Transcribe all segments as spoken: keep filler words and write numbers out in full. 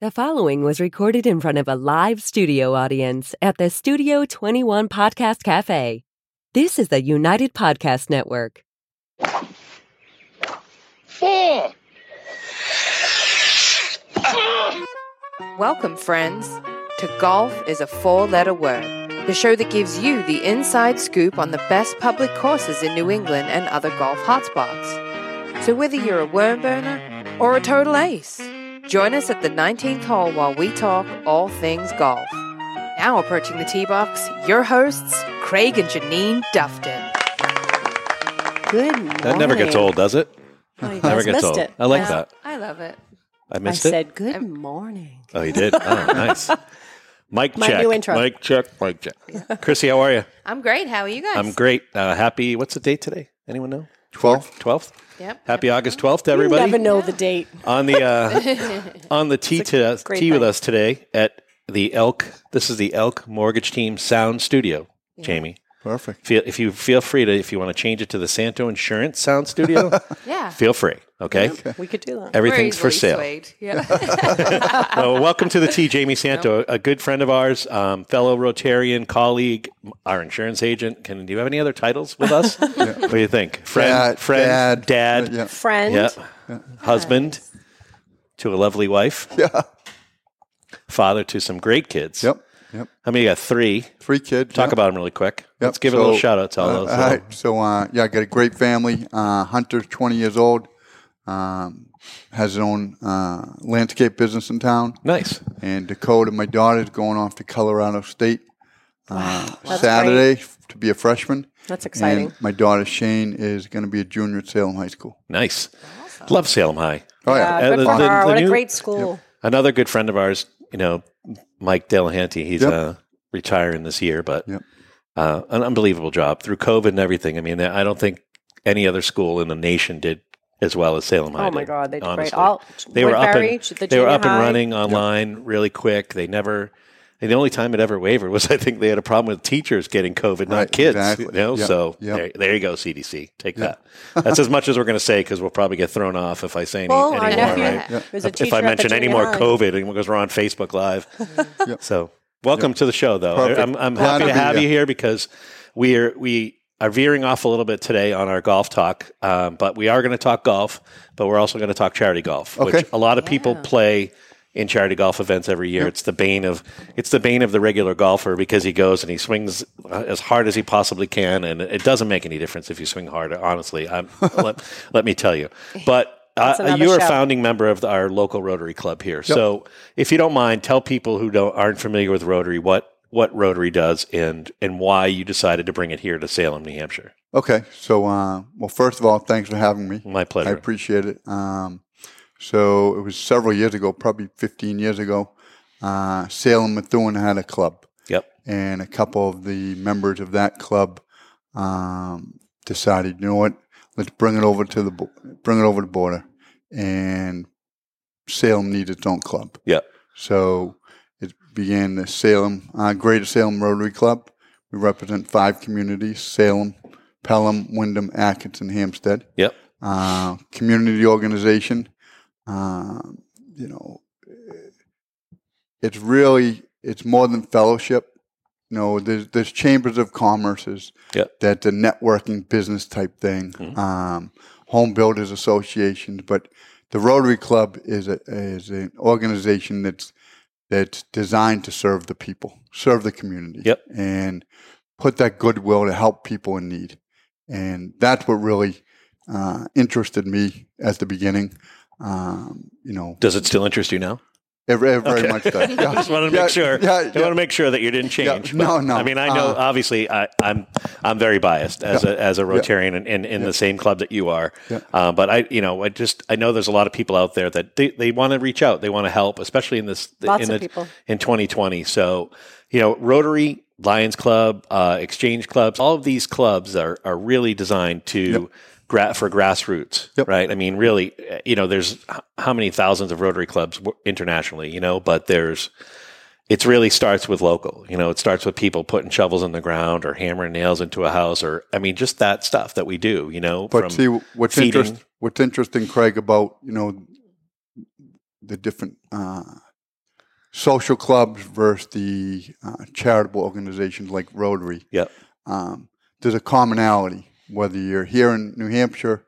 The following was recorded in front of a live studio audience at the Studio twenty-one Podcast Cafe. This is the United Podcast Network. Four! Ah. Welcome, friends, to Golf is a Four-Letter Word, the show that gives you the inside scoop on the best public courses in New England and other golf hotspots. So whether you're a worm burner or a total ace, join us at the nineteenth hole while we talk all things golf. Now approaching the tee box, your hosts, Craig and Janine Dufton. Good morning. That never gets old, does it? Oh, you never gets old. It. I like yeah. that. I love it. I missed I it? I said good morning. Oh, you did? Oh, nice. Mic check. My new intro. Mic check. Mic check. Yeah. Chrissy, how are you? I'm great. How are you guys? I'm great. Uh, happy, what's the date today? Anyone know? twelfth. twelfth? Yep. Happy August twelfth to everybody. You never know the date. On the uh, on the tee to, tee with us today at the Elk. This is the Elk Mortgage Team Sound Studio, yeah. Jamie. Perfect. Feel, if you feel free to, if you want to change it to the Santo Insurance Sound Studio, yeah. feel free. Okay? okay, we could do that. Everything's for sale. Yeah. Well, welcome to the tee, Jamie Santo, a good friend of ours, um, fellow Rotarian, colleague, our insurance agent. Can do you have any other titles with us? yeah. What do you think? Friend, dad, friend, dad, dad. Yeah. friend, yeah. Yeah. husband nice. to a lovely wife, yeah, father to some great kids. Yep. Yep. How many you got? Three. Three kids. Talk yep. about them really quick. Yep. Let's give so, a little shout out to all uh, those. All right. So, uh, yeah, I got a great family. Uh, Hunter's twenty years old. Um, has his own uh, landscape business in town. Nice. And Dakota, my daughter, is going off to Colorado State uh, wow, Saturday great. to be a freshman. That's exciting. And my daughter, Shane, is going to be a junior at Salem High School. Nice. Awesome. Love Salem High. Oh, yeah. yeah good the, for the, her. The what new, a great school. Yep. Another good friend of ours, you know, Mike Delahanty. He's yep. uh, retiring this year, but yep. uh, an unbelievable job through COVID and everything. I mean, I don't think any other school in the nation did as well as Salem High. Oh my God, they did great. All, they were up and the they were up high. and running online yep. really quick. They never. And the only time it ever wavered was I think they had a problem with teachers getting COVID, right, not kids. Exactly. You know? yep. So yep. There, there you go, C D C. Take yep. that. That's as much as we're going to say because we'll probably get thrown off if I say well, any, any more. Right? Yep. If, if I mention any more high. COVID, because we're on Facebook Live. yep. So welcome yep. to the show, though. Perfect. I'm, I'm happy to have you here because we are we are veering off a little bit today on our golf talk, um, but we are going to talk golf, but we're also going to talk charity golf, okay. which a lot of yeah. people play in charity golf events every year. Yep. It's the bane of it's the bane of the regular golfer because he goes and he swings as hard as he possibly can, and it doesn't make any difference if you swing harder, honestly. I'm, let, let me tell you. But uh, you're a founding member of the, our local Rotary Club here. Yep. So if you don't mind, tell people who don't aren't familiar with Rotary what, what Rotary does and, and why you decided to bring it here to Salem, New Hampshire. Okay. So, uh, well, first of all, thanks for having me. My pleasure. I appreciate it. Um So it was several years ago, probably fifteen years ago, uh, Salem Methuen had a club. Yep. And a couple of the members of that club um, decided, you know what, let's bring it over to the bo- bring it over the border. And Salem needs its own club. Yep. So it began the Salem, uh, Greater Salem Rotary Club. We represent five communities, Salem, Pelham, Windham, Atkinson, Hampstead. Yep. Uh, community organization. Um, you know, it's really, it's more than fellowship. You know, there's, there's chambers of commerces yep. that's a networking business type thing, mm-hmm. um, home builders associations, but the Rotary Club is a, is an organization that's, that's designed to serve the people, serve the community yep. and put that goodwill to help people in need. And that's what really, uh, interested me at the beginning. Um, you know, does it still interest you now? It, it very okay. much does. Yeah. I just wanted to yeah, make sure. Yeah, yeah. I want to make sure that you didn't change. Yeah. No, but, no. I mean, I know. Uh, obviously, I, I'm I'm very biased as yeah. a as a Rotarian and yeah. in, in yeah. the same club that you are. Yeah. Uh, but I, you know, I just I know there's a lot of people out there that they, they want to reach out, they want to help, especially in this Lots in of the, people. in twenty twenty. So, you know, Rotary, Lions Club, uh, Exchange Clubs, all of these clubs are are really designed to. Yep. For grassroots, yep. right? I mean, really, you know, there's how many thousands of Rotary clubs internationally, you know, but there's, it really starts with local, you know, it starts with people putting shovels in the ground or hammering nails into a house or, I mean, just that stuff that we do, you know. But from see, what's, interest, what's interesting, Craig, about, you know, the different uh, social clubs versus the uh, charitable organizations like Rotary. Yeah. Um, there's a commonality, whether you're here in New Hampshire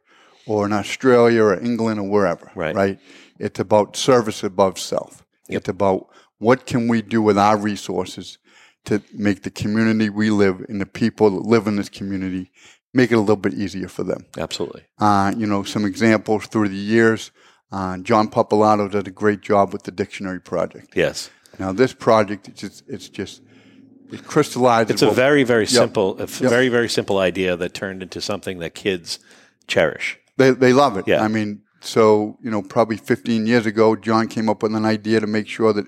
or in Australia or England or wherever, right? right? It's about service above self. Yep. It's about what can we do with our resources to make the community we live and the people that live in this community, make it a little bit easier for them. Absolutely. Uh, you know, some examples through the years, uh, John Papalato did a great job with the Dictionary Project. Yes. Now, this project, it's just, it's just it crystallized. It's a very, very yep. simple, a yep. very, very simple idea that turned into something that kids cherish. They they love it. Yeah. I mean, so, you know, probably fifteen years ago, John came up with an idea to make sure that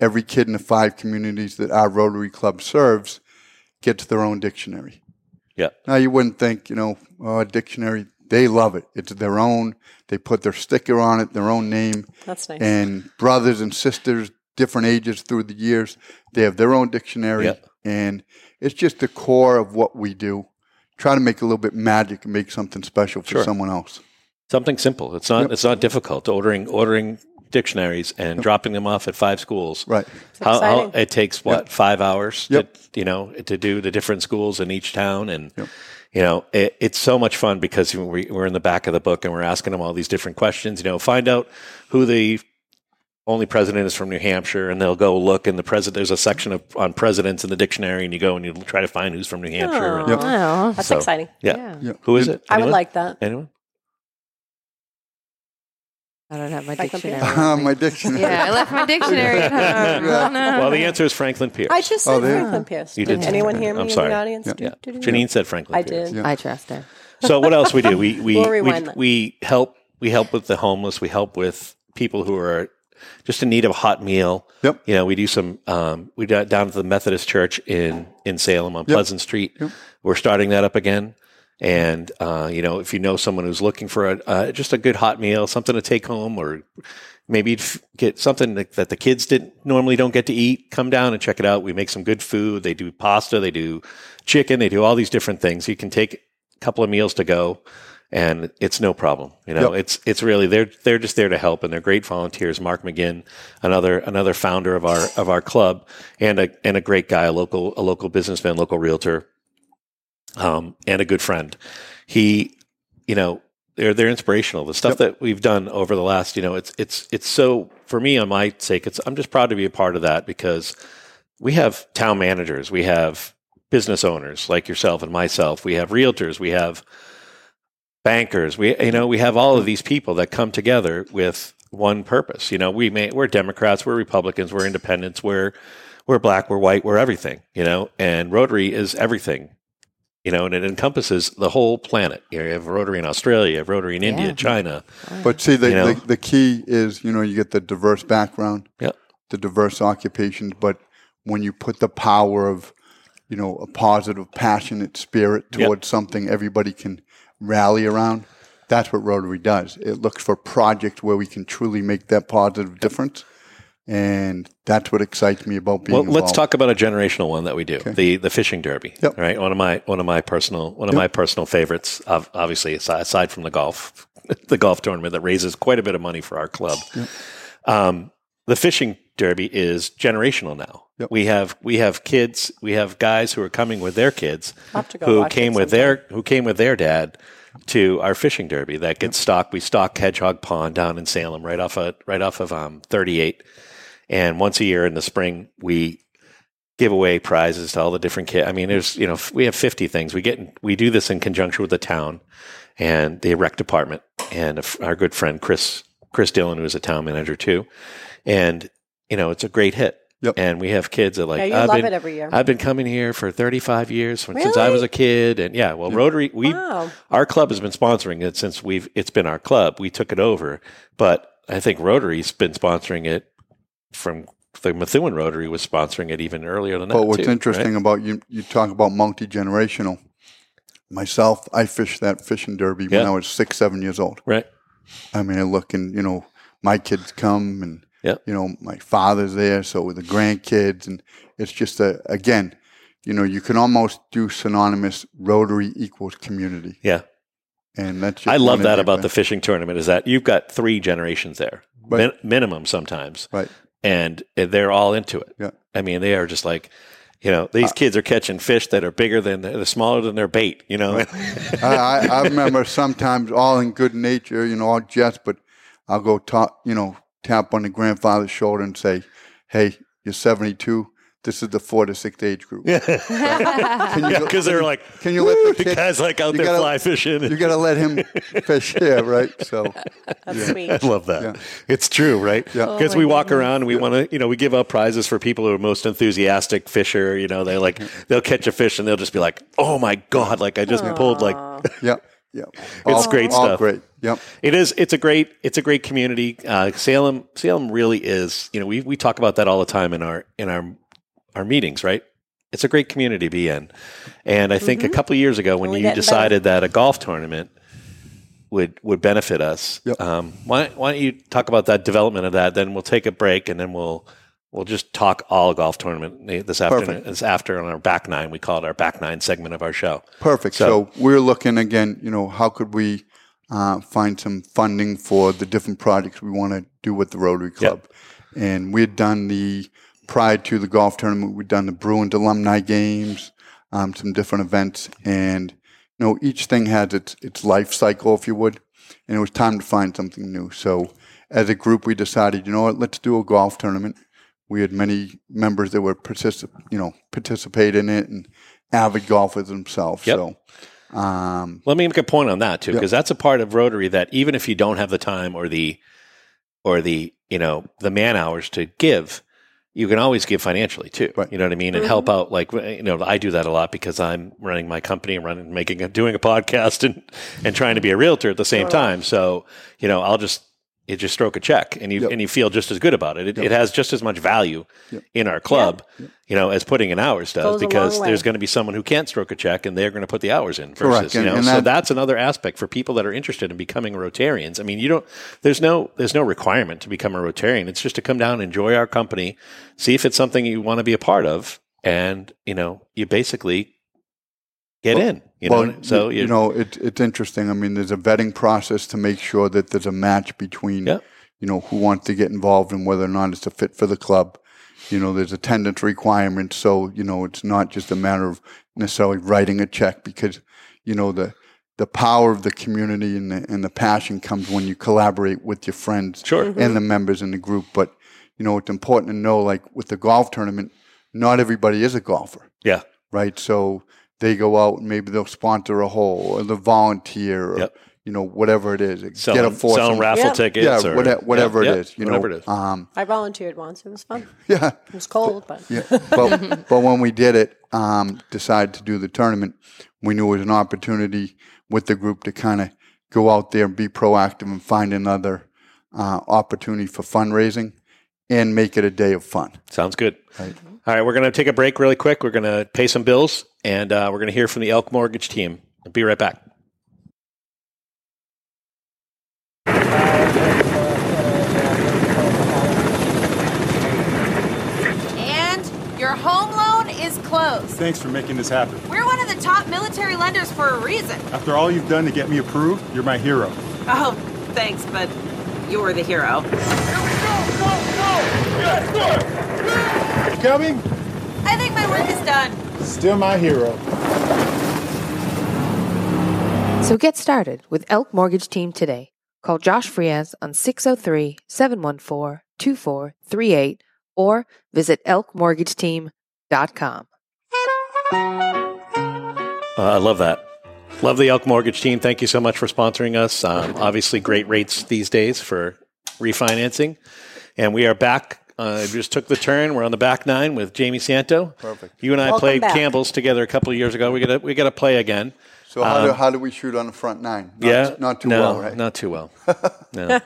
every kid in the five communities that our Rotary Club serves gets their own dictionary. Yeah. Now, you wouldn't think, you know, oh, a dictionary, they love it. It's their own. They put their sticker on it, their own name. That's nice. And brothers and sisters, different ages through the years, they have their own dictionary. Yep. And it's just the core of what we do. Try to make a little bit magic and make something special for sure. someone else. Something simple. It's not. Yep. It's not difficult. Ordering ordering dictionaries and yep. dropping them off at five schools. Right. How, how it takes what yep. five hours? Yep. To, you know, to do the different schools in each town, and yep. you know, it, it's so much fun because we, we're in the back of the book and we're asking them all these different questions. You know, find out who the only president is from New Hampshire, and they'll go look in the president. There's a section of, on presidents in the dictionary, and you go and you try to find who's from New Hampshire. Oh, and, wow. That's so exciting. Yeah. Yeah. yeah. Who is it? Anyone? I would like that. Anyone? I don't have my dictionary. Uh, my dictionary. Yeah, I left my dictionary at home. yeah. no, no. Well, the answer is Franklin Pierce. I just said oh, Franklin Pierce. You did. Did anyone hear me I'm sorry. in the audience? Yeah. Do, yeah. do, do, Janine said Franklin I Pierce. I did. Yeah. I trust her. So what else we do? We we we'll we, we help we help with the homeless. We help with people who are just in need of a hot meal. Yep. You know, we do some, um, we got down to the Methodist Church in, in Salem on yep. Pleasant Street. Yep. We're starting that up again. And, uh, you know, if you know someone who's looking for a, uh, just a good hot meal, something to take home, or maybe get something that, that the kids didn't normally don't get to eat, come down and check it out. We make some good food. They do pasta, they do chicken, they do all these different things. You can take a couple of meals to go. And it's no problem, you know. Yep. It's it's really they're they're just there to help, and they're great volunteers. Mark McGinn, another another founder of our of our club, and a and a great guy, a local a local businessman, local realtor, um, and a good friend. He, you know, they're they're inspirational. The stuff yep. that we've done over the last, you know, it's it's it's so for me on my sake, it's I'm just proud to be a part of that because we have town managers, we have business owners like yourself and myself, we have realtors, we have bankers, we you know we have all of these people that come together with one purpose. You know, we may we're Democrats, we're Republicans, we're Independents, we're we're black, we're white, we're everything. You know, and Rotary is everything. You know, and it encompasses the whole planet. You know, you have Rotary in Australia, you have Rotary in yeah. India, China. But see, the, you know, the the key is you know you get the diverse background, yeah. the diverse occupations. But when you put the power of you know a positive, passionate spirit towards yeah. something, everybody can rally around. That's what Rotary does. It looks for projects where we can truly make that positive difference, and that's what excites me about being well, involved. Let's talk about a generational one that we do, okay. the the fishing derby. Yep. Right, one of my one of my personal one of yep. my personal favorites. Obviously, aside from the golf, the golf tournament that raises quite a bit of money for our club. Yep. Um, the fishing derby is generational now. Yep. We have we have kids, we have guys who are coming with their kids who came with their who came with their dad to our fishing derby that gets yep. stocked. We stock Hedgehog Pond down in Salem, right off of right off of um, thirty-eight. And once a year in the spring, we give away prizes to all the different kids. I mean, there's you know we have fifty things. We get in, we do this in conjunction with the town and the rec department and a, our good friend Chris Chris Dillon, who is a town manager too, and. You know, it's a great hit. Yep. And we have kids that are like, yeah, I've, been, it every year. I've been coming here for thirty-five years from, really? Since I was a kid. And yeah, well, yeah. Rotary, we wow. our club has been sponsoring it since we've, it's been our club. We took it over. But I think Rotary's been sponsoring it from the Methuen Rotary was sponsoring it even earlier than but that. But what's too, interesting right? about you, you talk about multi-generational. Myself, I fished that fishing derby yeah. when I was six, seven years old. Right. I mean, I look and, you know, my kids come and, Yep. You know, my father's there, so with the grandkids, and it's just, a, again, you know, you can almost do synonymous Rotary equals community. Yeah. And that's just I love that about the fishing tournament is that you've got three generations there, right. min- minimum sometimes. Right. and they're all into it. Yeah. I mean, they are just like, you know, these uh, kids are catching fish that are bigger than, they're smaller than their bait, you know. I, I remember sometimes all in good nature, you know, all jest, but I'll go talk, you know, tap on the grandfather's shoulder and say, hey, you're seventy-two. This is the four to sixth age group. Yeah, because yeah, they're like, can you let the, kid, the guy's like out there gotta, fly fishing? You got to let him fish here, right? So that's yeah. sweet. I love that. Yeah. It's true, right? Because yeah. oh, we walk goodness. around and we yeah. want to, you know, we give out prizes for people who are most enthusiastic fisher. You know, they like they'll catch a fish and they'll just be like, "Oh my god!" Like I just Aww. pulled like. yeah. Yeah, it's all, great all stuff. Great. Yep. It is. It's a great. It's a great community. Uh, Salem. Salem really is. You know, we we talk about that all the time in our in our our meetings, right? It's a great community to be in. And I think mm-hmm. a couple of years ago, when Only you decided better. that a golf tournament would would benefit us, yep. um, why why don't you talk about that development of that? Then we'll take a break, and then we'll we'll just talk all golf tournament this Perfect. afternoon. This after on our back nine, we call it our back nine segment of our show. Perfect. So, so we're looking again. You know, how could we uh, find some funding for the different projects we want to do with the Rotary Club? Yep. And we had done the prior to the golf tournament, we'd done the Bruins alumni games, um, some different events, and you know, each thing has its its life cycle, if you would. And it was time to find something new. So as a group, we decided, you know what, let's do a golf tournament. We had many members that were particip- you know, participate in it and avid golfers themselves. Yep. So, um, let me make a point on that too, because yep. that's a part of Rotary that even if you don't have the time or the or the you know the man hours to give, you can always give financially too. Right. You know what I mean, and mm-hmm. help out. Like you know, I do that a lot because I'm running my company, running, making, doing a podcast, and and trying to be a realtor at the same right. time. So you know, I'll just. It just stroke a check, and you yep. and you feel just as good about it. It, yep. it has just as much value yep. in our club, yep. you know, as putting in hours does, Goes because there's going to be someone who can't stroke a check, and they're going to put the hours in. Versus, Correct. And, you know, and that, so that's another aspect for people that are interested in becoming Rotarians. I mean, you don't there's no there's no requirement to become a Rotarian. It's just to come down, enjoy our company, see if it's something you want to be a part of, and you know, you basically get well, in. You well, know, so you, you know, it, it's interesting. I mean, there's a vetting process to make sure that there's a match between, yeah. you know, who wants to get involved and whether or not it's a fit for the club. You know, there's attendance requirements. So, you know, it's not just a matter of necessarily writing a check because, you know, the the power of the community and the, and the passion comes when you collaborate with your friends sure. mm-hmm. and the members in the group. But, you know, it's important to know, like with the golf tournament, not everybody is a golfer. Yeah. Right? So they go out and maybe they'll sponsor a hole or they'll volunteer or, yep. you know, whatever it is. Selling, get a four. Selling raffle yep. tickets. Yeah, or, whatever, whatever yep, it is. You whatever know, it is. Um, I volunteered once. It was fun. Yeah. It was cold, but. But, yeah. but, but when we did it, um, decided to do the tournament, we knew it was an opportunity with the group to kind of go out there and be proactive and find another uh, opportunity for fundraising and make it a day of fun. Sounds good. Right. Mm-hmm. All right, we're going to take a break really quick. We're going to pay some bills, and uh, we're going to hear from the Elk Mortgage Team. We'll be right back. And your home loan is closed. Thanks for making this happen. We're one of the top military lenders for a reason. After all you've done to get me approved, you're my hero. Oh, thanks, but you're the hero. Here we go, go, go! Yes, sir! Coming? I think my work is done. Still my hero. So get started with Elk Mortgage Team today. Call Josh Frias on six oh three, seven one four, two four three eight or visit elk mortgage team dot com. Uh, I love that. Love the Elk Mortgage Team. Thank you so much for sponsoring us. Um, obviously, great rates these days for refinancing. And we are back. I uh, just took the turn. We're on the back nine with Jamie Santo. Perfect. You and I Welcome played back. Campbell's together a couple of years ago. We got to we got to play again. So how um, do how do we shoot on the front nine? Not, yeah, not too no, well, right? Not too well. No.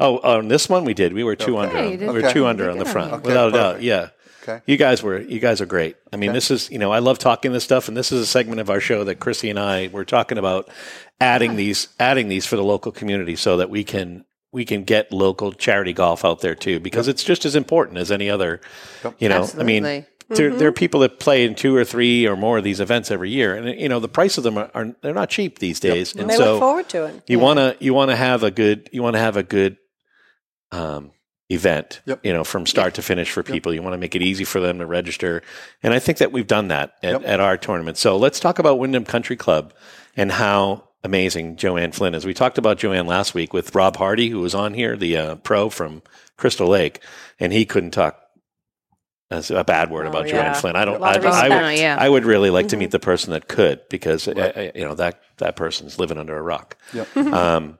oh, on this one we did. We were two okay. under. We were okay. two under on the front, okay, without perfect. a doubt. Yeah. Okay. You guys were you guys are great. I mean, okay. this is you know I love talking this stuff, and this is a segment of our show that Chrissy and I were talking about adding yeah. these adding these for the local community so that we can. We can get local charity golf out there too, because yep. it's just as important as any other, yep. you know, Absolutely. I mean, mm-hmm. there, there are people that play in two or three or more of these events every year. And, you know, the price of them are, are they're not cheap these days. Yep. And, and they so look forward to it. You yeah. want to, you want to have a good, you want to have a good, um, event, yep. you know, from start yep. to finish for people. Yep. You want to make it easy for them to register. And I think that we've done that at, yep. at our tournament. So let's talk about Windham Country Club and how amazing Joanne Flynn is. We talked about Joanne last week with Rob Hardy, who was on here, the uh, pro from Crystal Lake, and he couldn't talk a bad word oh, about yeah. Joanne Flynn. I don't. I, I, I, would, it, yeah. I would really like mm-hmm. to meet the person that could, because right. I, I, you know that that person's living under a rock. Yep. um,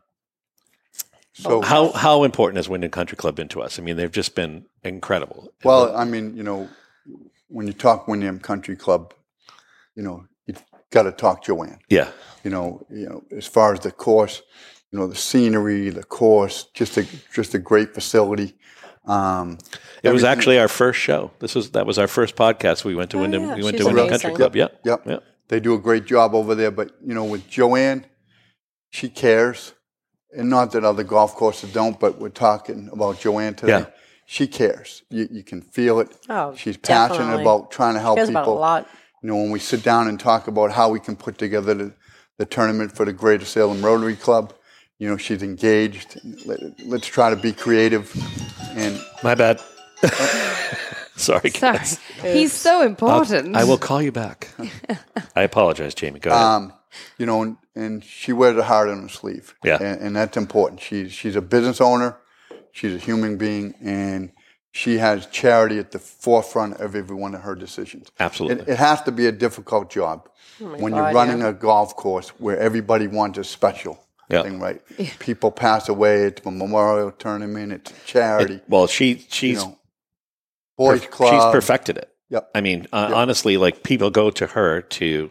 so how how important has Windham Country Club been to us? I mean, they've just been incredible. Well, the, I mean, you know, when you talk Windham Country Club, you know, you got to talk Joanne. Yeah. You know, you know, as far as the course, you know, the scenery, the course, just a just a great facility. Um, it was actually our first show. This was that was our first podcast. We went to oh, Windham. Yeah. We went She's to Windham amazing. Country Club. Yep. Yep. yep, They do a great job over there. But you know, with Joanne, she cares, and not that other golf courses don't. But we're talking about Joanne today. Yeah. She cares. You, you can feel it. Oh, she's definitely. passionate about trying to help she cares people. About a lot. You know, when we sit down and talk about how we can put together the, the tournament for the Greater Salem Rotary Club. You know, she's engaged. Let's try to be creative. And my bad. Sorry, guys. Sorry. He's so important. I'll, I will call you back. I apologize, Jamie. Go ahead. Um, you know, and, and she wears her heart on her sleeve. Yeah. And, and that's important. She's she's a business owner. She's a human being. And she has charity at the forefront of every one of her decisions. Absolutely. It, it has to be a difficult job oh when God, you're running yeah. a golf course where everybody wants a special. Yep. Thing, right? Yeah. People pass away. It's a memorial tournament. It's charity. It, well, she she's you know, boys perf- club. She's perfected it. Yep. I mean, uh, yep. honestly, like people go to her to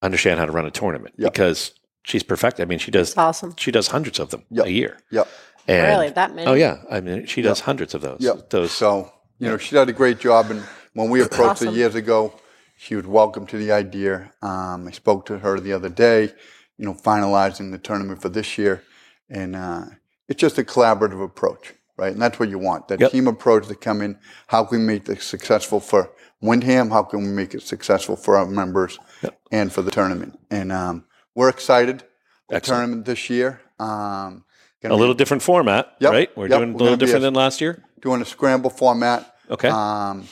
understand how to run a tournament yep. because she's perfected. I mean, she does. That's awesome. She does hundreds of them yep. a year. Yep. And, really, that many? Oh yeah. I mean, she does yep. hundreds of those. Yep. Those. So you know, she did a great job. And when we approached awesome. her years ago, she was welcome to the idea. Um, I spoke to her the other day. You know, finalizing the tournament for this year, and uh, it's just a collaborative approach, right? And that's what you want, that yep. team approach to come in. How can we make it successful for Windham? How can we make it successful for our members yep. and for the tournament? And um, we're excited. The Excellent. tournament this year. Um, a be, little different format, yep, right? We're yep, doing we're a little different a, than last year? Doing a scramble format. Okay. Um,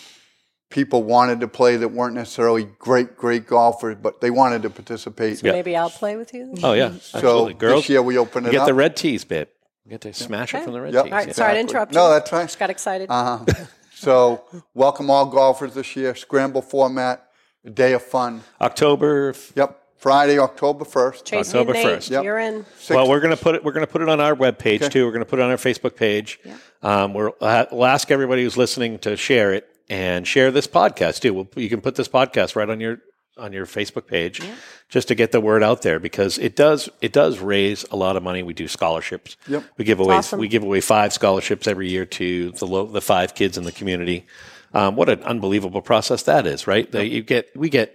people wanted to play that weren't necessarily great, great golfers, but they wanted to participate. So yeah. maybe I'll play with you. Oh, yeah. Absolutely. So girls, this year we open it get up. Get the red tees, babe. You get to yeah. smash okay. it from the red yep. tees. All right. Yeah. Sorry to interrupt you. No, that's right. Just got excited. Uh-huh. So welcome all golfers this year. Scramble format, a day of fun. October. Yep. Friday, October first. Chase October first. Yep. You're in. Well, we're going to put it. We're going to put it on our webpage, okay. too. We're going to put it on our Facebook page. Yeah. Um, we're, uh, we'll ask everybody who's listening to share it. And share this podcast too. Well, you can put this podcast right on your on your Facebook page, yeah. just to get the word out there, because it does it does raise a lot of money. We do scholarships. Yep. We give away awesome. we give away five scholarships every year to the low, the five kids in the community. Um, what an unbelievable process that is, right? Yep. That you get we get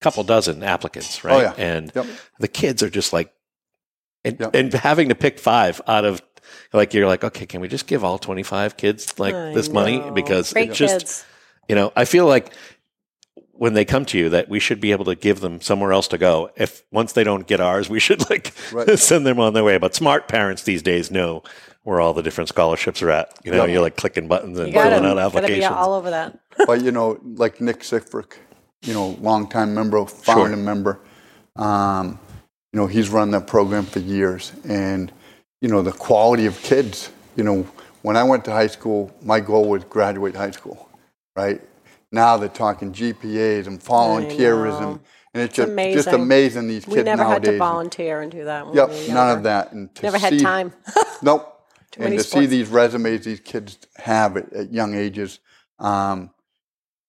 a couple dozen applicants, right? Oh, yeah. And yep. the kids are just like, and, yep. and having to pick five out of. Like you're like, okay, can we just give all twenty-five kids like I this know. money? Because Great it just, kids. you know, I feel like when they come to you that we should be able to give them somewhere else to go. If once they don't get ours, we should like right. send them on their way. But smart parents these days know where all the different scholarships are at. You know, yep. you're like clicking buttons and filling out applications. Gotta be all over that. But you know, like Nick Sifric, you know, longtime member, founder sure. member. Um, you know, he's run that program for years and. You know, the quality of kids. You know, when I went to high school, my goal was graduate high school, right? Now they're talking G P As and volunteerism. And it's, it's just, amazing. just amazing these kids nowadays. We never nowadays. had to volunteer and do that. When yep, we none of that. And to never see, had time. Nope. And to sports. see these resumes these kids have at, at young ages, um,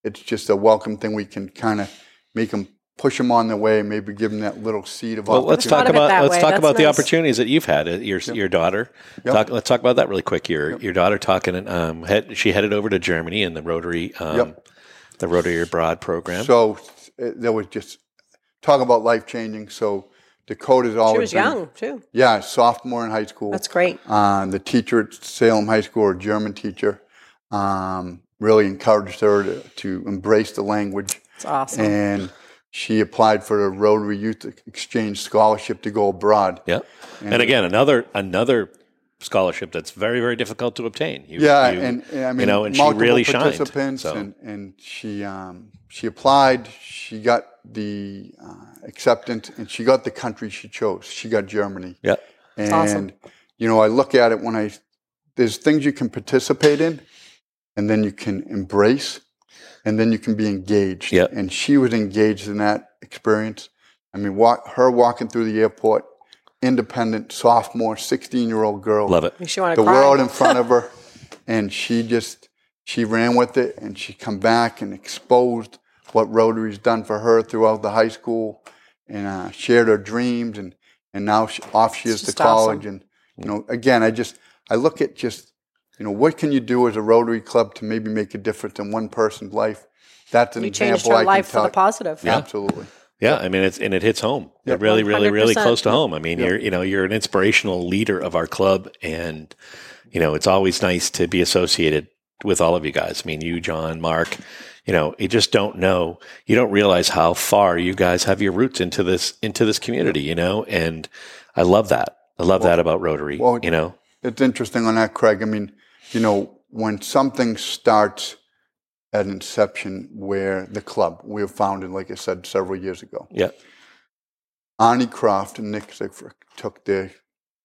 it's just a welcome thing. We can kind of make them push them on their way, maybe give them that little seed of well, opportunity. Let's talk about let's way. talk That's about nice. the opportunities that you've had. Your yep. your daughter. Yep. Talk, let's talk about that really quick. Your yep. your daughter talking. Um, head, she headed over to Germany in the Rotary, um, yep. the Rotary Abroad program. So it, there was just talk about life changing. So Dakota's always. She was been, young too. Yeah, sophomore in high school. That's great. Um, the teacher at Salem High School, a German teacher, um, really encouraged her to, to embrace the language. It's awesome. And she applied for a Rotary Youth Exchange Scholarship to go abroad. Yeah, and, and again, another another scholarship that's very, very difficult to obtain. You, yeah, you, and, and I mean, you know, and multiple she really participants shined. So. And, and she um, she applied. She got the uh, acceptance, and she got the country she chose. She got Germany. Yeah, and awesome. You know, I look at it when I there's things you can participate in, and then you can embrace, and then you can be engaged. Yeah, and she was engaged in that experience. I mean, walk, her walking through the airport. Independent sophomore, sixteen-year-old girl. Love it. She wanted to cry. The world in front of her, and she just she ran with it, and she come back and exposed what Rotary's done for her throughout the high school, and uh, shared her dreams, and and now she, off she is to college, awesome. And you know, again, I just I look at just you know what can you do as a Rotary Club to maybe make a difference in one person's life. That's an you example. You changed her I life for the positive. Yeah. Absolutely. Yeah, I mean, it's and it hits home. Yep. It really, really, really one hundred percent. Close to home. I mean, yep. you're you know you're an inspirational leader of our club, and you know it's always nice to be associated with all of you guys. I mean, you, John, Mark, you know, you just don't know, you don't realize how far you guys have your roots into this into this community. You know, and I love that. I love well, that about Rotary. Well, you know, it's interesting on that, Craig. I mean, you know, when something starts. At inception, where the club we were founded, like I said, several years ago. Yeah, Arnie Croft and Nick Sifric took the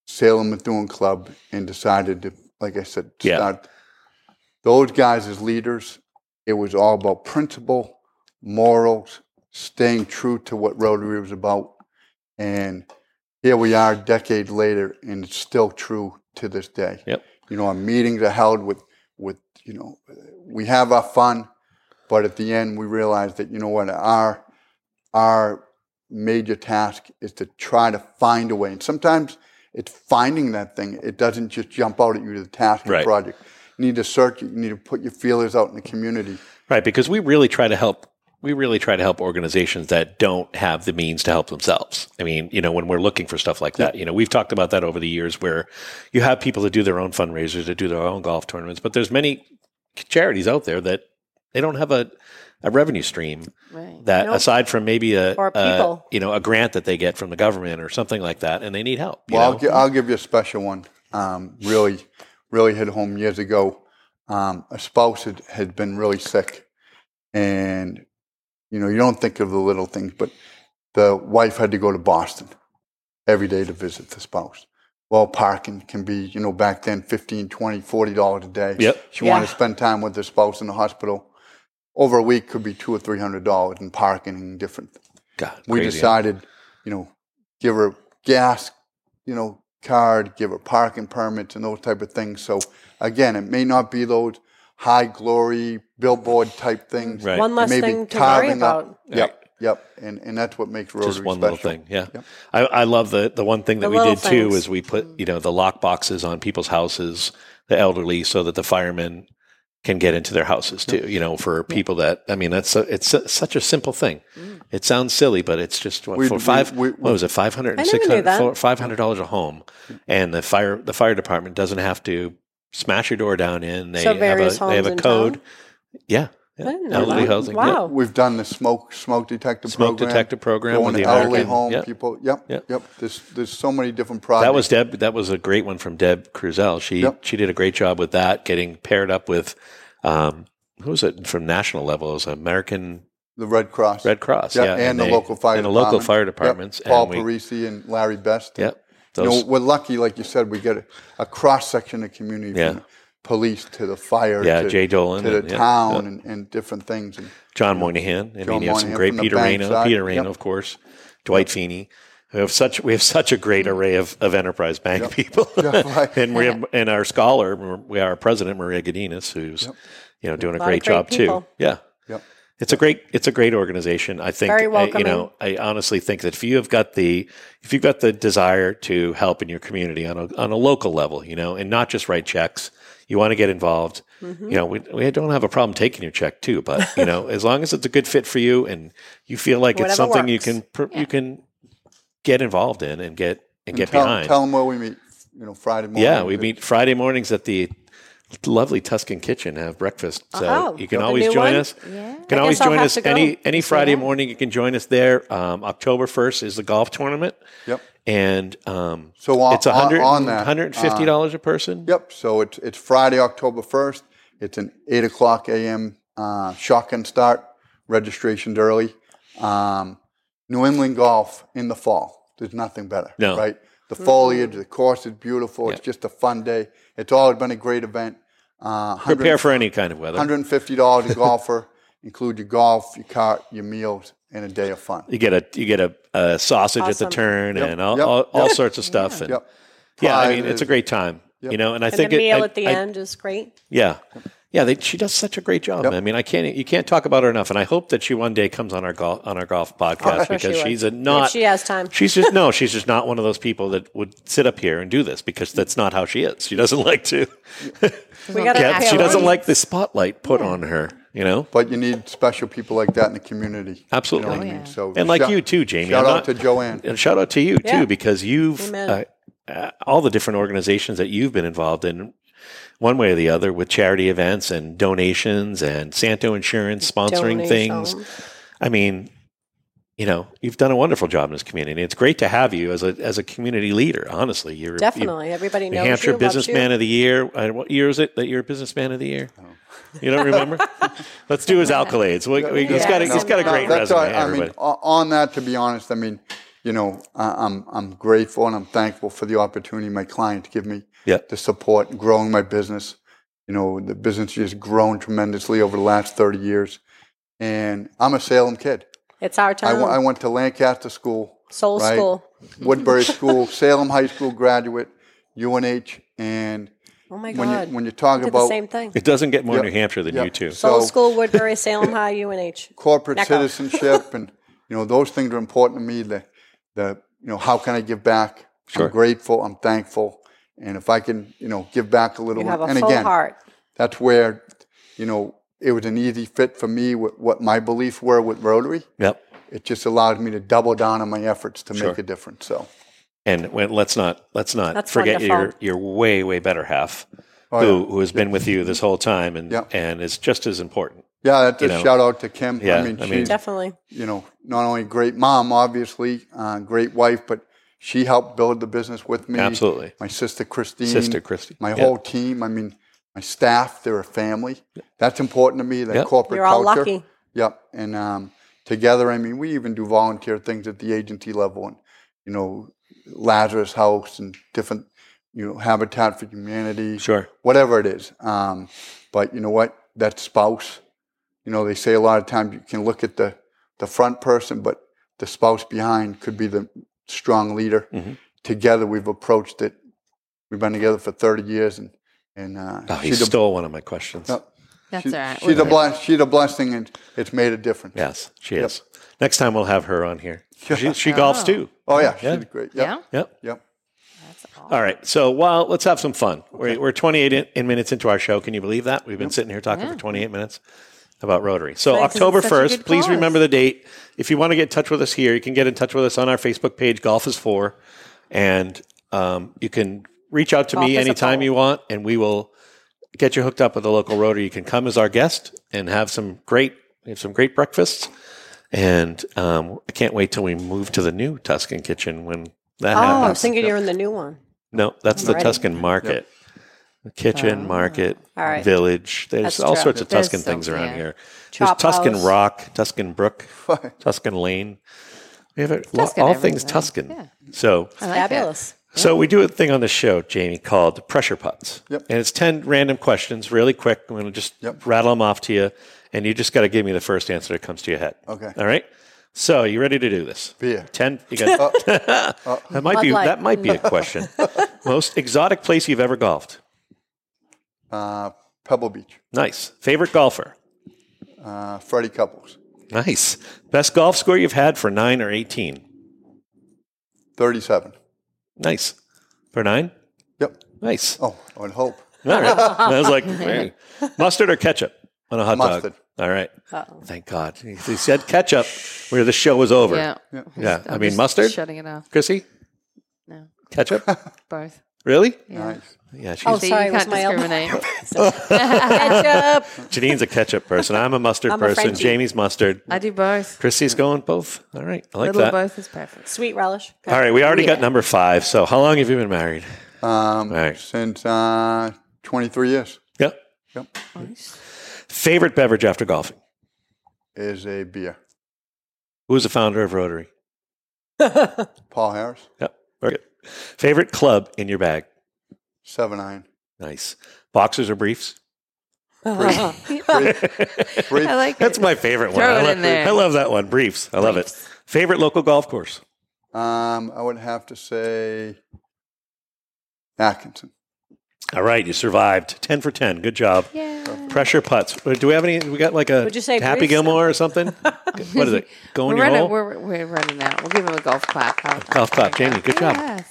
Salem Methuen Club and decided to, like I said, start yeah. those guys as leaders. It was all about principle, morals, staying true to what Rotary was about, and here we are, a decade later, and it's still true to this day. Yep. You know, our meetings are held with. With, you know, we have our fun, but at the end we realize that, you know what, our our major task is to try to find a way. And sometimes it's finding that thing. It doesn't just jump out at you to the task and right. project. You need to search, you need to put your feelers out in the community. Right, because we really try to help. We really try to help organizations that don't have the means to help themselves. I mean, you know, when we're looking for stuff like that, you know, we've talked about that over the years where you have people that do their own fundraisers, that do their own golf tournaments, but there's many charities out there that they don't have a, a revenue stream right. that nope. aside from maybe a, a, you know, a grant that they get from the government or something like that, and they need help. You well, know? I'll, gi- I'll give you a special one. Um, really, really hit home years ago. Um, a spouse had, had been really sick, and you know, you don't think of the little things, but the wife had to go to Boston every day to visit the spouse. Well, parking can be, you know, back then, fifteen, twenty, forty dollars a day. Yep. She yeah. wanted to spend time with her spouse in the hospital. Over a week could be two hundred or three hundred dollars in parking and different. God, we crazy, decided, yeah. you know, give her gas, you know, card, give her parking permits and those type of things. So, again, it may not be those high glory, billboard type things. Right. One less thing to worry about. Up. Yep, right. yep. And and that's what makes Rotary special. Just one special. Little thing, yeah. Yep. I, I love the, the one thing that the we did things. Too is we put, you know, the lock boxes on people's houses, the elderly, so that the firemen can get into their houses too, you know, for people that, I mean, that's a, it's a, such a simple thing. Mm. It sounds silly, but it's just what, we, for five, we, we, what was it, five hundred dollars a home, and the fire the fire department doesn't have to smash your door down in. They so have a they have a code. Yeah. yeah. Elderly housing. Wow. Yep. We've done the smoke smoke detector smoke program. Smoke detector program. Going with the elderly American, home yep. people. Yep. Yep. yep. There's there's so many different projects. That was Deb that was a great one from Deb Cruzel. She yep. she did a great job with that, getting paired up with um who was it from national level? It was American The Red Cross. Red Cross, yep. yeah. And, and the they, local fire and department. And the local fire departments. Yep. Paul Parisi and Larry Best. And, yep. Those. You know, we're lucky, like you said, we get a, a cross-section of community yeah. from police to the fire yeah, to, Jay Dolan, to the and, town yeah, yeah. And, and different things. And, John you know, Moynihan. I John mean, you have some great Peter Rayno, Peter Rayno, yep. of course, Dwight yep. Feeney. We have such we have such a great array of, of Enterprise Bank yep. people. Yep, right. and we have, and our scholar, we our president, Maria Godinus, who's yep. you know doing a, a great, great job people. Too. Yeah. Yep. It's a great, it's a great organization. I think, Very welcoming. I, you know, I honestly think that if you have got the, if you've got the desire to help in your community on a, on a local level, you know, and not just write checks, you want to get involved, mm-hmm. you know, we, we don't have a problem taking your check too, but you know, as long as it's a good fit for you and you feel like Whatever it's something works. You can, pr- yeah. you can get involved in and get, and, and get tell, behind. Tell them where we meet, you know, Friday morning. Yeah. We meet Friday mornings at the lovely Tuscan Kitchen, have breakfast. So oh, you can always join one? Us. Yeah. You can I always I'll join us any any Friday yeah. morning. You can join us there. Um, October first is the golf tournament. Yep. And um, so on, it's one hundred, on that, one hundred fifty dollars uh, a person? Yep. So it's it's Friday, October first. It's an eight o'clock a.m. Uh, shotgun start. Registration's early. Um, New England golf in the fall. There's nothing better, no. right? The foliage, the course is beautiful. Yeah. It's just a fun day. It's always been a great event. Uh, Prepare for any kind of weather. one hundred fifty dollars a golfer. Include your golf, your cart, your meals, and a day of fun. You get a you get a, a sausage awesome. at the turn yep. and all, yep. all, all yep. sorts of stuff. Yeah, and yep. yeah I mean, it's a great time. Yep. You know, and I and think the meal it, I, at the I, end I, is great. Yeah, yeah. They, she does such a great job. Yep. I mean, I can't you can't talk about her enough. And I hope that she one day comes on our golf on our golf podcast because she she's a not if she has time. She's just no. She's just not one of those people that would sit up here and do this because that's not how she is. She doesn't like to. we gotta yeah, she doesn't like the spotlight put yeah. on her. You know, but you need special people like that in the community. Absolutely, you know oh, yeah. I mean? So and like shout, you too, Jamie. Shout I'm out not, to Joanne, and shout out to you yeah. too, because you've uh, uh, all the different organizations that you've been involved in, one way or the other, with charity events and donations and Santo Insurance sponsoring donations. things. I mean, you know, you've done a wonderful job in this community. It's great to have you as a as a community leader. Honestly, you're definitely you're, everybody knows New Hampshire you, Businessman you. of the Year. And what year is it that you're a Businessman of the Year? Oh. You don't remember? Let's do his accolades. We, we, yeah, he's got a, no, he's got a great no, resume. Right. I mean, on that, to be honest, I mean, you know, I'm I'm grateful and I'm thankful for the opportunity my clients give me yep. to support growing my business. You know, the business has grown tremendously over the last thirty years, and I'm a Salem kid. It's our town. I, w- I went to Lancaster school, Soul right? School, Woodbury school, Salem High School graduate, U N H, and. Oh, my God. When you, when you talk about the same thing. It doesn't get more yep. New Hampshire than yep. you two. So, Soul School, Woodbury, Salem High, U N H. Corporate Necco. Citizenship and, you know, those things are important to me. The, the you know, how can I give back? Sure. I'm grateful. I'm thankful. And if I can, you know, give back a little. You have a and full again, heart. That's where, you know, it was an easy fit for me with what my beliefs were with Rotary. Yep. It just allowed me to double down on my efforts to sure. make a difference. So. And when, let's not let's not That's forget wonderful. your your way way better half, oh, who yeah. who has been yeah. with you this whole time and yeah. and is just as important. Yeah, that's a know. shout out to Kim. Yeah, I mean, I mean she's, definitely. You know, not only great mom, obviously, uh, great wife, but she helped build the business with me. Absolutely, my sister Christine, sister Christine, my yeah. whole team. I mean, my staff. They're a family. That's important to me. That yeah. corporate You're all culture. Lucky. Yep, and um, together, I mean, we even do volunteer things at the agency level, and you know. Lazarus House and different, you know, Habitat for Humanity, sure, whatever it is. Um, but you know what? That spouse, you know, they say a lot of times you can look at the, the front person, but the spouse behind could be the strong leader. Mm-hmm. Together, we've approached it. We've been together for thirty years, and and uh, oh, he stole a, one of my questions. No, That's she, all right. She's a bless, she's a blessing, and it's made a difference. Yes, she yep. is. Next time we'll have her on here. She, she oh. golfs too. Oh, yeah. yeah. She did great. Yep. Yeah? Yep. Yep. That's awesome. All right. So, well, let's have some fun. Okay. We're, we're twenty-eight in, in minutes into our show. Can you believe that? We've been yep. sitting here talking yeah. for twenty-eight minutes about Rotary. So, right, October first, please cause. remember the date. If you want to get in touch with us here, you can get in touch with us on our Facebook page, Golf is For. And um, you can reach out to Golf me anytime you want, and we will get you hooked up with a local Rotary. You can come as our guest and have some great, have some great breakfasts. And um, I can't wait till we move to the new Tuscan Kitchen when that oh, happens. Oh, I'm thinking yep. you're in the new one. No, that's I'm the ready. Tuscan Market. Yep. Kitchen, uh, market, right. village. There's that's all true. sorts of There's Tuscan things around yeah. here. Chop There's Tuscan house. Rock, Tuscan Brook, Tuscan Lane. We have a, Tuscan all everything. things Tuscan. Yeah. So I like fabulous. Yeah. So we do a thing on this show, Jamie, called Pressure Putts. Yep. And it's ten random questions, really quick. I'm going to just yep. rattle them off to you. And you just got to give me the first answer that comes to your head. Okay. All right? So, you ready to do this? Yeah. Ten. You got, uh, uh, that might be light. That might be a question. Most exotic place you've ever golfed? Uh, Pebble Beach. Nice. Favorite golfer? Uh, Freddie Couples. Nice. Best golf score you've had for nine or eighteen? thirty-seven. Nice. For nine? Yep. Nice. Oh, on hope. All right. I was like, hey. Mustard or ketchup? On a hot Mustard. dog. All right. Uh-oh. Thank God. He said ketchup where the show was over. Yeah. Yeah. yeah. I mean, mustard? Shutting it off. Chrissy? No. Ketchup? Both. Really? Yeah. Nice. Yeah, she's oh, sorry, you can't discriminate. Ketchup. Janine's a ketchup person. I'm a mustard I'm a person. Frenchie. Jamie's mustard. I do both. Chrissy's going both. All right. I like Little that. Little both is perfect. Sweet relish. Perfect. All right. We already yeah. got number five. So how long have you been married? Um, right. Since uh, twenty-three years. Yep. Yep. Nice. Favorite beverage after golfing? Is a beer. Who's the founder of Rotary? Paul Harris. Yep. Very good. Favorite club in your bag? seven iron. Nice. Boxers or briefs? Uh-huh. Briefs. Briefs. Briefs. I like That's it. my favorite one. Throw I, it love, in there. I love that one. Briefs. I briefs. love it. Favorite local golf course? Um, I would have to say Atkinson. All right, you survived. Ten for ten. Good job. Yeah. Pressure putts. Do we have any? We got like a Happy Gilmore or something? What is it? Go we're in your running, hole? We're, we're running out. We'll give him a golf clap. A golf clap. Jamie, good job. Yes.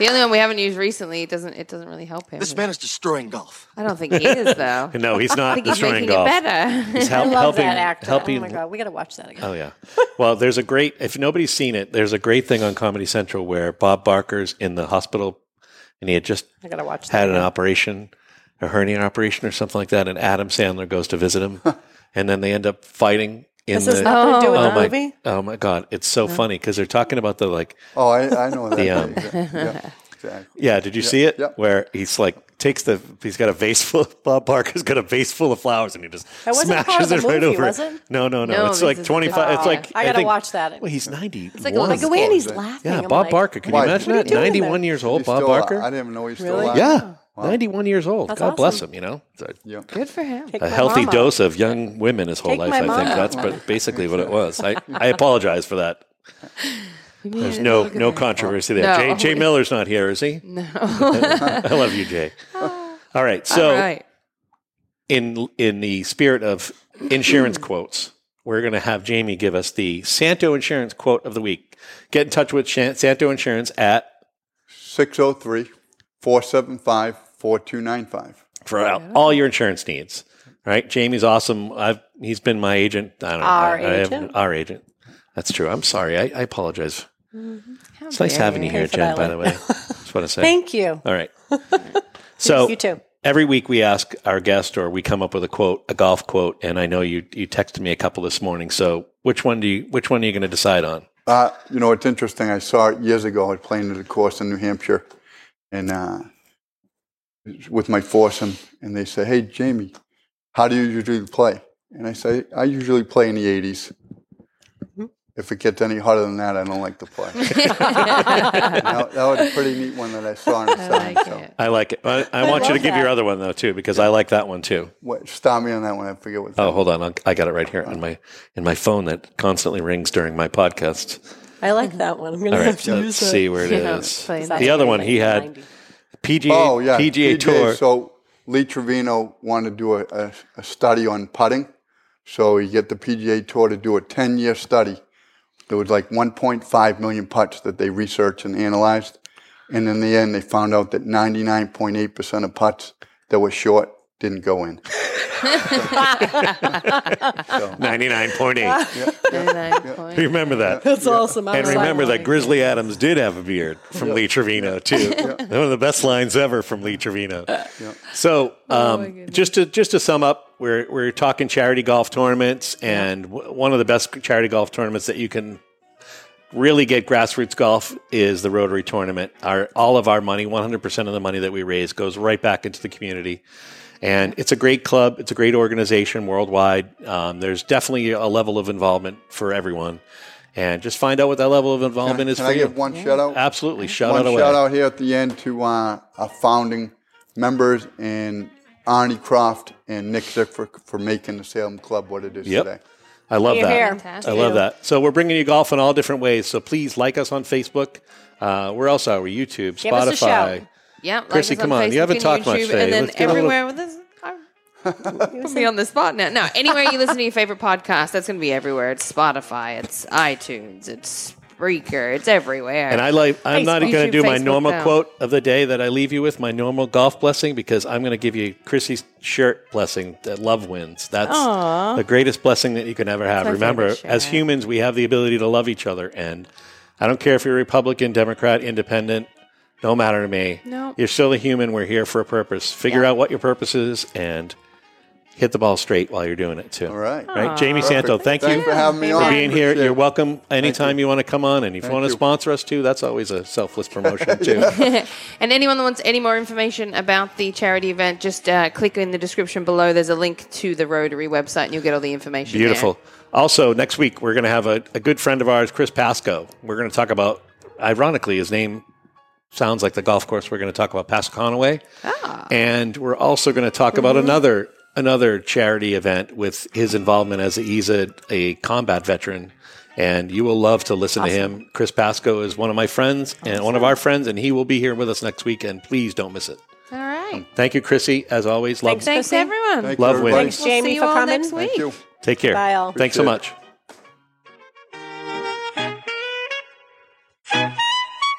The only one we haven't used recently, it doesn't it doesn't really help him. This man is destroying golf. I don't think he is, though. No, he's not I think destroying he's golf. It better. He's help, I love helping, that actor. Helping. Oh my god, we got to watch that again. Oh yeah. Well, there's a great. If nobody's seen it, there's a great thing on Comedy Central where Bob Barker's in the hospital, and he had just I gotta watch that had an again. operation, a hernia operation or something like that, and Adam Sandler goes to visit him, and then they end up fighting. In this the, is not oh, doing oh my, movie? Oh my god, it's so no. funny because they're talking about the like. Oh, I, I know that. The, um, yeah, exactly. yeah, did you yep, see it? Yep. Where he's like takes the he's got a vase full. Of, Bob Barker's got a vase full of flowers and he just it smashes it movie, right over. Was it? No, no, no. no it's like twenty five. It's like I gotta I think, watch that. Well, he's ninety. It's like like away and he's laughing. Yeah, Bob like, Barker. Can you imagine that? Ninety one years old, Bob Barker. I didn't even know he's still alive. Yeah. Wow. ninety-one years old. That's God awesome. Bless him, you know. A, yeah. Good for him. Take a healthy mama. dose of young women his whole Take life, I mama. think. That's basically what it was. I, I apologize for that. There's no no controversy there. No. Jay, Jay Miller's not here, is he? No. I love you, Jay. All right. So All right. in in the spirit of insurance quotes, we're going to have Jamie give us the Santo Insurance quote of the week. Get in touch with Shan- Santo Insurance at six oh three, four seven five, four two nine five for yeah. all your insurance needs. Right? Jamie's awesome. I've he's been my agent. I don't know. Our I, agent. I our agent. That's true. I'm sorry. I, I apologize. Mm-hmm. It's nice having you here, Jen, by the way. Just want to say. Thank you. All right. So you too. Every week we ask our guest or we come up with a quote, a golf quote, and I know you you texted me a couple this morning. So which one do you which one are you going to decide on? Uh, you know, it's interesting. I saw it years ago. I was playing at a course in New Hampshire and uh with my foursome, and they say, "Hey, Jamie, how do you usually play?" And I say, "I usually play in the eighties. Mm-hmm. If it gets any hotter than that, I don't like to play." That, that was a pretty neat one that I saw on the side. Like so. I like it. I, I, I want you to give that. your other one though too, because I like that one too. What? Stop me on that one. I forget what. Oh, that. hold on. I'll, I got it right here on my in my phone that constantly rings during my podcast. I like that one. I'm going right, to have to use it. Let's see where it yeah, is. The other one he had. ninety P G A, oh, yeah. P G A, P G A Tour. So Lee Trevino wanted to do a, a, a study on putting. So you get the P G A Tour to do a ten-year study. There was like one point five million putts that they researched and analyzed. And in the end, they found out that ninety-nine point eight percent of putts that were short didn't go in. ninety-nine point eight. Yeah, yeah, yeah. Remember that. That's yeah. awesome. I and remember that Grizzly Adams did have a beard from yeah. Lee Trevino, too. Yeah. One of the best lines ever from Lee Trevino. Uh, yeah. So um, oh just to just to sum up, we're, we're talking charity golf tournaments, and yeah. w- one of the best charity golf tournaments that you can really get grassroots golf is the Rotary Tournament. Our All of our money, one hundred percent of the money that we raise goes right back into the community. And it's a great club. It's a great organization worldwide. Um, there's definitely a level of involvement for everyone. And just find out what that level of involvement can I, is can for I you. Can I give one yeah. shout out? Absolutely. Shout one out away. One shout out here at the end to uh, our founding members and Arnie Croft and Nick Sifric for making the Salem Club what it is yep. today. I love You're that. Here. I love that. So we're bringing you golf in all different ways. So please like us on Facebook. Uh, where else are we? YouTube, give Spotify. Us a shout. Yeah, Chrissy, like come on. You haven't talked YouTube, much today. And then Let's everywhere with this. Put me on the spot now. No, anywhere you listen to your favorite podcast, that's going to be everywhere. It's Spotify, it's iTunes, it's Spreaker, it's everywhere. And I like. I'm Facebook, not going to do my Facebook normal now. quote of the day that I leave you with, my normal golf blessing, because I'm going to give you Chrissy's shirt blessing. That love wins. That's Aww. the greatest blessing that you can ever have. Remember, as humans, we have the ability to love each other, and I don't care if you're Republican, Democrat, Independent. Don't matter to me. No. You're still a human. We're here for a purpose. Figure yeah. out what your purpose is and hit the ball straight while you're doing it, too. All right. Right? Jamie Perfect. Santo, thank Thanks you for, having me for on. being here. You're welcome anytime you. you want to come on. And if thank you want to sponsor us, too, that's always a selfless promotion, too. And anyone that wants any more information about the charity event, just uh, click in the description below. There's a link to the Rotary website, and you'll get all the information Beautiful. There. Also, next week, we're going to have a, a good friend of ours, Chris Pascoe. We're going to talk about, ironically, his name sounds like the golf course. We're going to talk about Pasconaway. Ah. And we're also going to talk about mm-hmm. another another charity event with his involvement as a, he's a, a combat veteran. And you will love to listen awesome. to him. Chris Pascoe is one of my friends awesome. and one of our friends, and he will be here with us next week. And please don't miss it. All right. Thank you, Chrissy, as always. Love, thanks, thanks everyone. Thank love everybody. Thanks, Jamie, we'll for coming. Next week. Thank you. Take care. Bye, all. Thanks so much.